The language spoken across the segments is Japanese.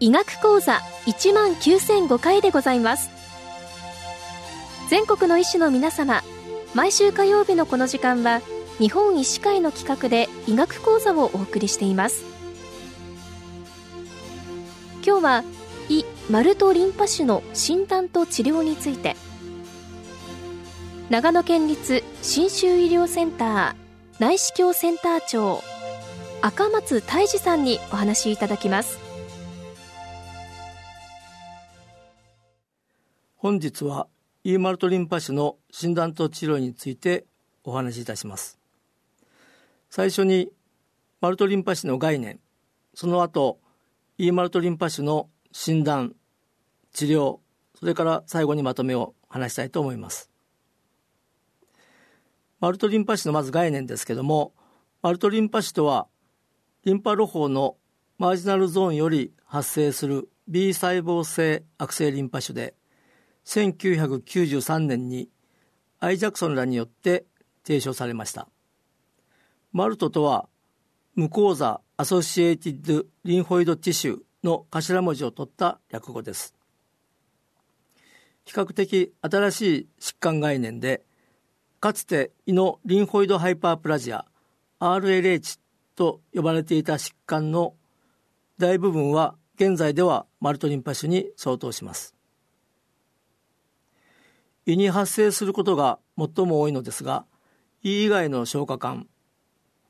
医学講座 19,005 回でございます。全国の医師の皆様、毎週火曜日のこの時間は日本医師会の企画で医学講座をお送りしています。今日は胃、丸とリンパ腫の診断と治療について、長野県立信州医療センター内視鏡センター長赤松泰治さんにお話いただきます。本日は胃丸とリンパ腫の診断と治療についてお話しいたします。最初に丸とリンパ腫の概念、その後胃丸とリンパ腫の診断、治療、それから最後にまとめを話したいと思います。丸とリンパ腫のまず概念ですけども、丸とリンパ腫とはリンパ路胞のマージナルゾーンより発生する B 細胞性悪性リンパ腫で、1993年にアイ・ジャクソンらによって提唱されました。マルトとは無口座アソシエイティッドリンフォイドティシュの頭文字を取った略語です。比較的新しい疾患概念で、かつて胃のリンフォイドハイパープラジア RLH と呼ばれていた疾患の大部分は現在ではマルトリンパ腫に相当します。胃に発生することが最も多いのですが、胃以外の消化管、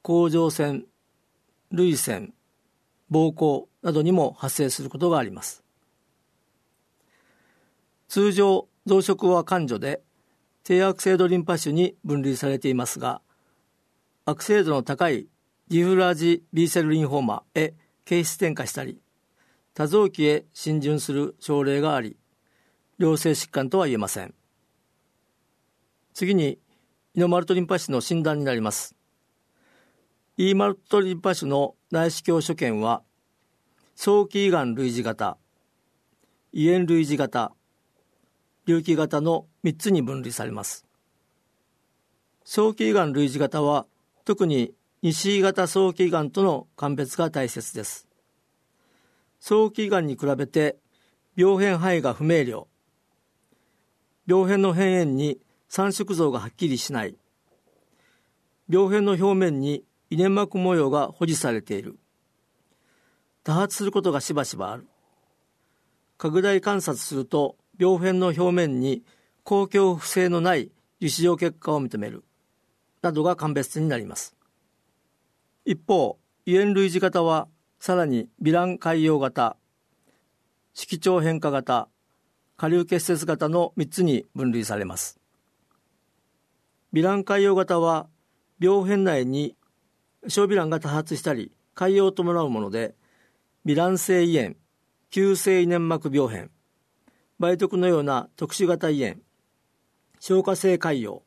甲状腺、涙腺、膀胱などにも発生することがあります。通常、増殖は患女で低悪性度リンパ腫に分類されていますが、悪性度の高いリフラージ B セルリンフォーマへ形質転化したり、多臓器へ浸潤する症例があり、良性疾患とは言えません。次に胃のマルトリンパ腫の診断になります。胃マルトリンパ腫の内視鏡所見は、早期胃がん類似型、胃炎類似型、隆起型の3つに分類されます。早期胃がん類似型は特に西胃型早期胃がんとの鑑別が大切です。早期胃がんに比べて病変範囲が不明瞭、病変の変縁に三色像がはっきりしない、病変の表面に胃粘膜模様が保持されている、多発することがしばしばある、拡大観察すると病変の表面に公共不正のない油脂状結果を認めるなどが鑑別点になります。一方、胃炎類似型はさらに糜爛潰瘍型、色調変化型、顆粒結節型の3つに分類されます。糜爛潰瘍型は病変内に小糜爛が多発したり潰瘍を伴うもので、糜爛性胃炎、急性胃粘膜病変、梅毒のような特殊型胃炎、消化性潰瘍、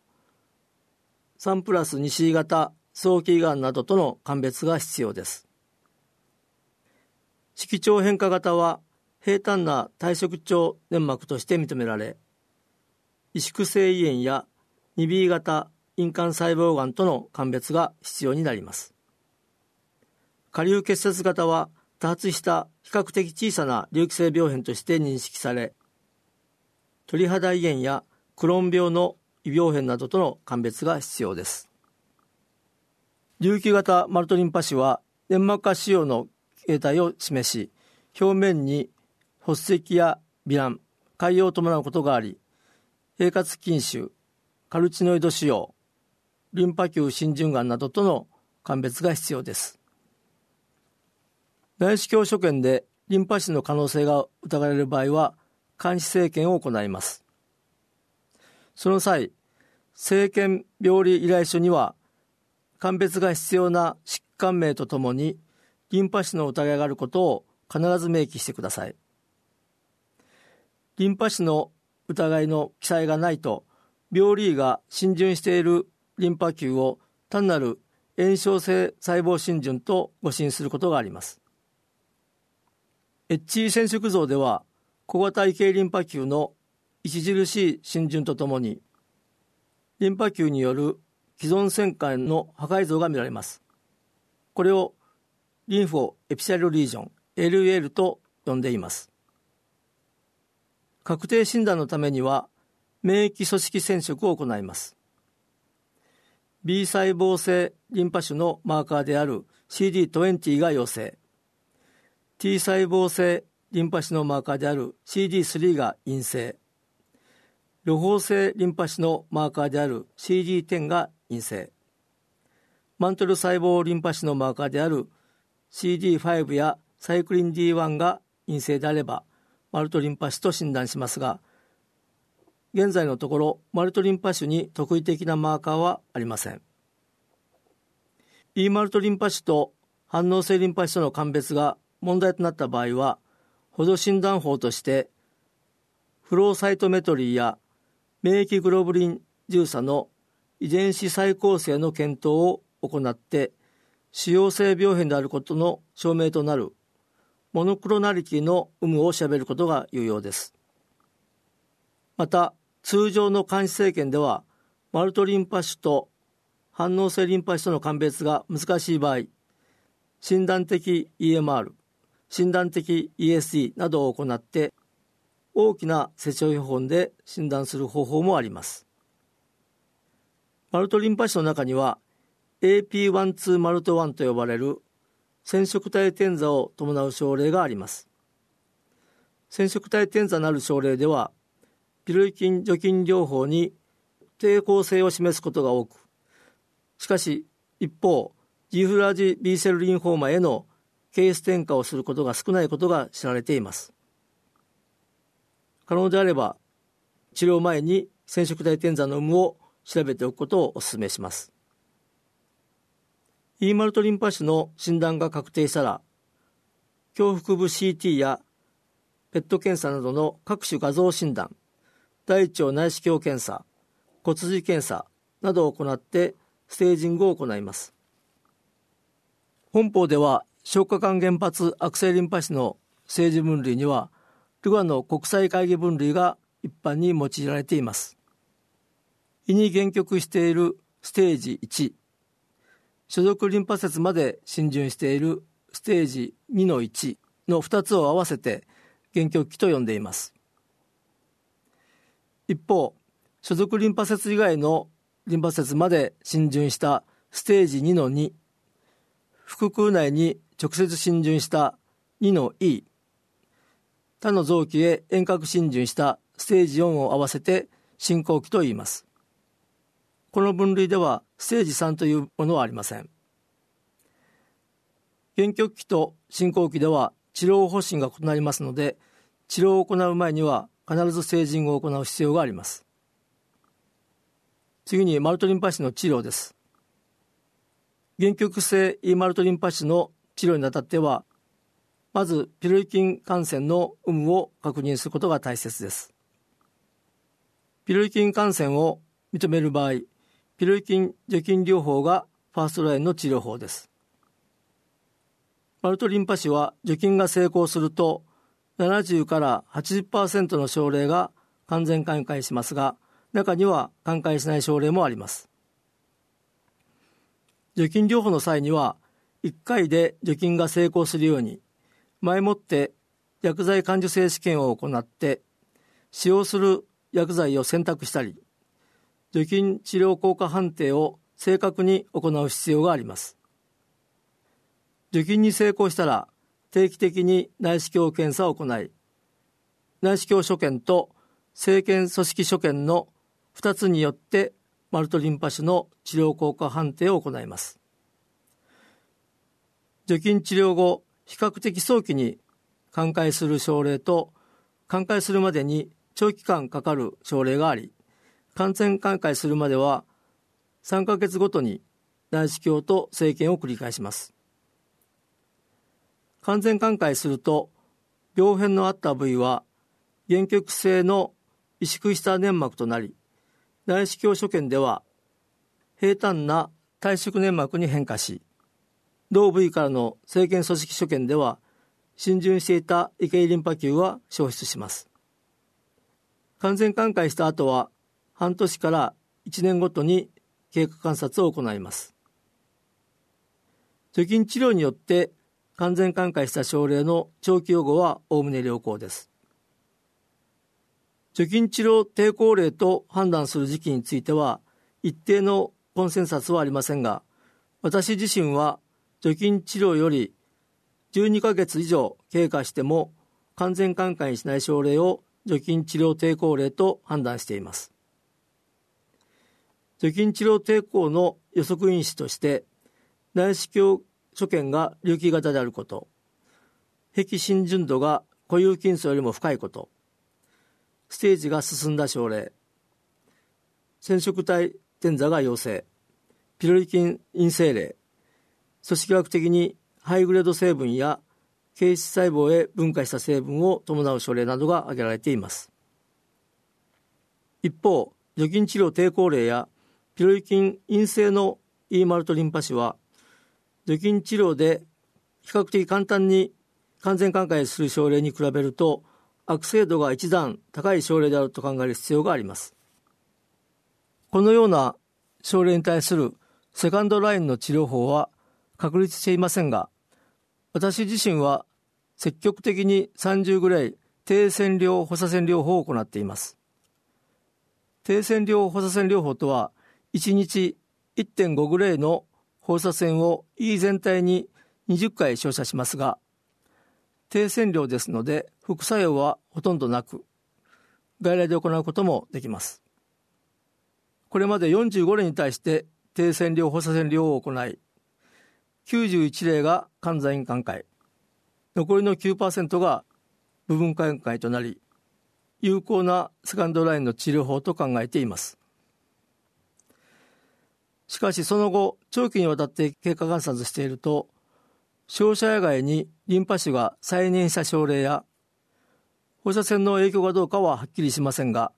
3プラス西胃型早期胃がんなどとの鑑別が必要です。色調変化型は平坦な体側腸粘膜として認められ、萎縮性胃炎や2B 型咽管細胞がんとの鑑別が必要になります。顆粒結節型は多発した比較的小さな隆起性病変として認識され、鳥肌胃炎やクローン病の胃病変などとの鑑別が必要です。隆起型マルトリンパ腫は粘膜下腫瘍の形態を示し、表面に発石や糜爛、潰瘍を伴うことがあり、平滑筋腫、カルチノイド腫瘍、リンパ球浸潤がんなどとの鑑別が必要です。内視鏡所見でリンパ腫の可能性が疑われる場合は、間質生検を行います。その際、生検病理依頼書には、鑑別が必要な疾患名とともに、リンパ腫の疑いがあることを必ず明記してください。リンパ腫の疑いの記載がないと、病理医が浸潤しているリンパ球を単なる炎症性細胞浸潤と誤診することがあります。 HE 染色像では小型異形リンパ球の著しい浸潤とともに、リンパ球による既存腺管の破壊像が見られます。これをリンフォエピシャリオリージョン LEL と呼んでいます。確定診断のためには免疫組織染色を行います。B 細胞性リンパ種のマーカーである CD20 が陽性、T 細胞性リンパ種のマーカーである CD3 が陰性、緑胞性リンパ種のマーカーである CD10 が陰性、マントル細胞リンパ種のマーカーである CD5 やサイクリン D1 が陰性であればマルトリンパ種と診断しますが、現在のところマルトリンパ種に特異的なマーカーはありません。 E マルトリンパ種と反応性リンパ種との鑑別が問題となった場合は、補助診断法としてフローサイトメトリーや免疫グロブリン13の遺伝子再構成の検討を行って、腫瘍性病変であることの証明となるモノクロナリティの有無を調べることが有用です。また、通常の間質生検ではマルトリンパ種と反応性リンパ種との鑑別が難しい場合、診断的 EMR、 診断的 ESE などを行って大きな成長標本で診断する方法もあります。マルトリンパ種の中には AP2-MALT1 と呼ばれる染色体転座を伴う症例があります。染色体転座なる症例ではピロリ菌除菌療法に抵抗性を示すことが多く、しかし一方ジフラージ B セルリンフォーマへのケース転化をすることが少ないことが知られています。可能であれば治療前に染色体転座の有無を調べておくことをお勧めします。 E マルトリンパ種の診断が確定したら、胸腹部 CT やペット検査などの各種画像診断、大腸内視鏡検査、骨髄検査などを行ってステージングを行います。本法では消化管原発悪性リンパ種の政治分類にはルガの国際会議分類が一般に用いられています。胃に限局しているステージ1、所属リンパ節まで浸潤しているステージ 2-1 の2つを合わせて限局期と呼んでいます。一方、所属リンパ節以外のリンパ節まで浸潤したステージ 2-2、 腹腔内に直接浸潤した 2-E、 他の臓器へ遠隔浸潤したステージ4を合わせて進行期と言います。この分類ではステージ3というものはありません。限局期と進行期では治療方針が異なりますので、治療を行う前には必ずステージングを行う必要があります。次にマルトリンパ種の治療です。限局性 E マルトリンパ種の治療にあたっては、まずピロリ菌感染の有無を確認することが大切です。ピロリ菌感染を認める場合、ピロリ菌除菌療法がファーストラインの治療法です。マルトリンパ種は除菌が成功すると70から 80% の症例が完全寛解しますが、中には寛解しない症例もあります。除菌療法の際には1回で除菌が成功するように前もって薬剤感受性試験を行って、使用する薬剤を選択したり除菌治療効果判定を正確に行う必要があります。除菌に成功したら定期的に内視鏡検査を行い、内視鏡所見と生検組織所見の2つによってマルトリンパ種の治療効果判定を行います。除菌治療後、比較的早期に寛解する症例と寛解するまでに長期間かかる症例があり、完全寛解するまでは3ヶ月ごとに内視鏡と生検を繰り返します。完全寛解すると病変のあった部位は限局性の萎縮した粘膜となり、内視鏡所見では平坦な退縮粘膜に変化し、同部位からの生検組織所見では浸潤していた異形リンパ球は消失します。完全寛解した後は半年から1年ごとに経過観察を行います。除菌治療によって完全寛解した症例の長期予後はおおむね良好です。除菌治療抵抗例と判断する時期については一定のコンセンサスはありませんが、私自身は除菌治療より12ヶ月以上経過しても完全寛解にしない症例を除菌治療抵抗例と判断しています。除菌治療抵抗の予測因子として、内視鏡所見が隆起型であること、壁浸潤度が固有筋層よりも深いこと、ステージが進んだ症例、染色体転座が陽性、ピロリ菌陰性例、組織学的にハイグレード成分や形質細胞へ分化した成分を伴う症例などが挙げられています。一方、除菌治療抵抗例やピロリ菌陰性の E-MALT リンパ腫は、除菌治療で比較的簡単に完全寛解する症例に比べると悪性度が一段高い症例であると考える必要があります。このような症例に対するセカンドラインの治療法は確立していませんが、私自身は積極的に30ぐらい低線量補佐線療法を行っています。低線量放射線療法とは、1日 1.5 グレイの放射線を E 全体に20回照射しますが、低線量ですので副作用はほとんどなく、外来で行うこともできます。これまで45例に対して低線量放射線療法を行い、91例が完全寛解、残りの 9% が部分寛解となり、有効なセカンドラインの治療法と考えています。しかしその後、長期にわたって経過観察していると、照射野外にリンパ腫が再燃した症例や、放射線の影響がどうかははっきりしませんが、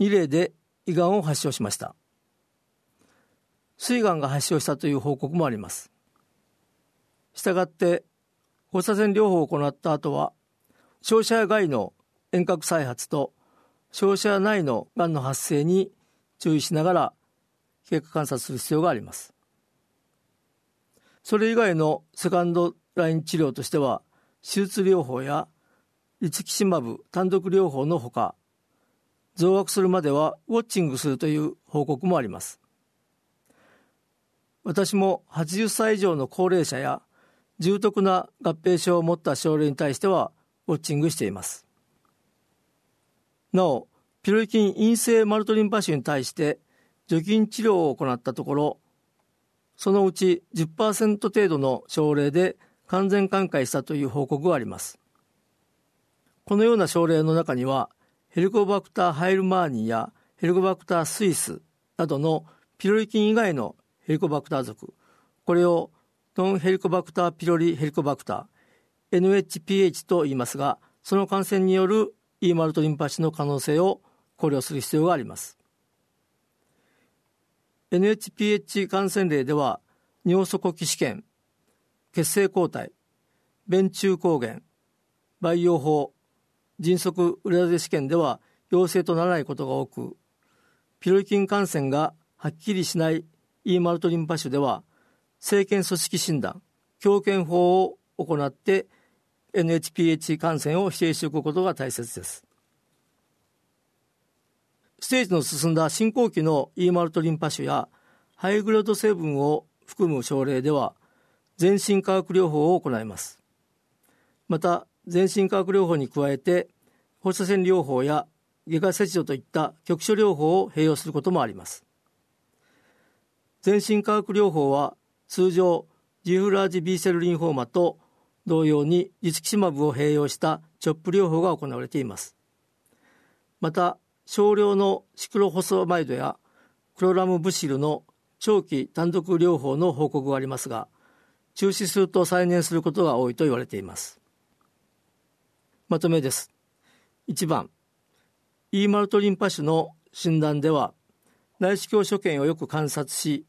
2例で胃がんを発症しました。膵がんが発症したという報告もあります。したがって、放射線療法を行った後は、照射野外の遠隔再発と照射内のがんの発生に注意しながら経過観察する必要があります。それ以外のセカンドライン治療としては、手術療法やリツキシマブ単独療法のほか、増悪するまではウォッチングするという報告もあります。私も80歳以上の高齢者や重篤な合併症を持った症例に対してはウォッチングしています。なお、ピロリ菌陰性マルトリンパ腫に対して除菌治療を行ったところ、そのうち 10% 程度の症例で完全寛解したという報告があります。このような症例の中には、ヘリコバクターハイルマーニやヘリコバクタースイスなどのピロリ菌以外のヘリコバクター属、これをノンヘリコバクターピロリヘリコバクター NHPH と言いますが、その感染によるE-MALTリンパ腫の可能性を考慮する必要があります。NHPH 感染例では、尿底起死圏、血清抗体、便中抗原、培養法、迅速ウレタゼ試験では陽性とならないことが多く、ピロリ菌感染がはっきりしない E-MALTリンパ腫では、生検組織診断、強検法を行って、NHPH 感染を否定しておくことが大切です。ステージの進んだ進行期の E-MALT リンパ腫やハイグレード成分を含む症例では全身化学療法を行います。また、全身化学療法に加えて放射線療法や外科切除といった局所療法を併用することもあります。全身化学療法は通常ジフラージ B セルリンフォーマと同様にリツキシマブを併用したチョップ療法が行われています。また、少量のシクロホスマイドやクロラムブシルの長期単独療法の報告がありますが、中止すると再燃することが多いと言われています。まとめです。1番、E-MALTリンパ腫の診断では、内視鏡所見をよく観察し、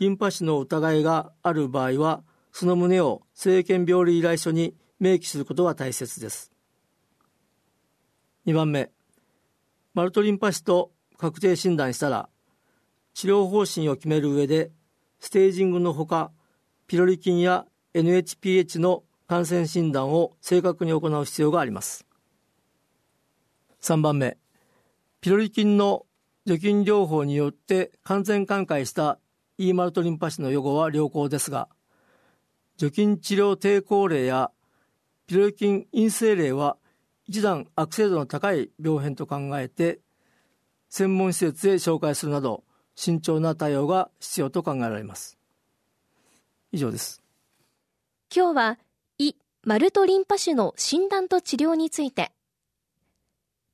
リンパ腫の疑いがある場合は、その旨を生検病理依頼書に明記することが大切です。2番目、マルトリンパ腫と確定診断したら、治療方針を決める上で、ステージングのほか、ピロリ菌や NHPH の感染診断を正確に行う必要があります。3番目、ピロリ菌の除菌療法によって完全寛解した E-MALT リンパ腫の予後は良好ですが、除菌治療抵抗例やピロリ菌陰性例は一段悪性度の高い病変と考えて専門施設へ紹介するなど慎重な対応が必要と考えられます。以上です。今日は E-MALT リンパ腫の診断と治療について、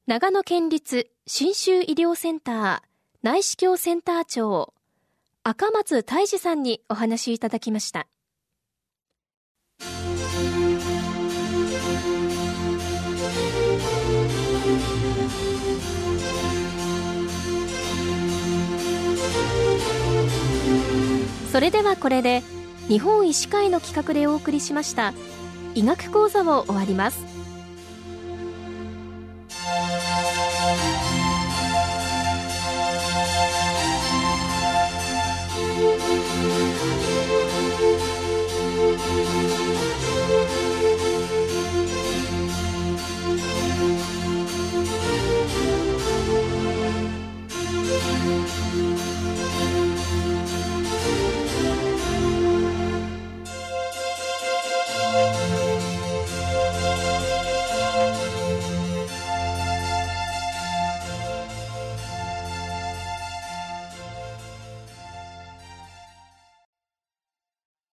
長野県立信州医療センター内視鏡センター長赤松泰司さんにお話しいただきました。それではこれで日本医師会の企画でお送りしました医学講座を終わります。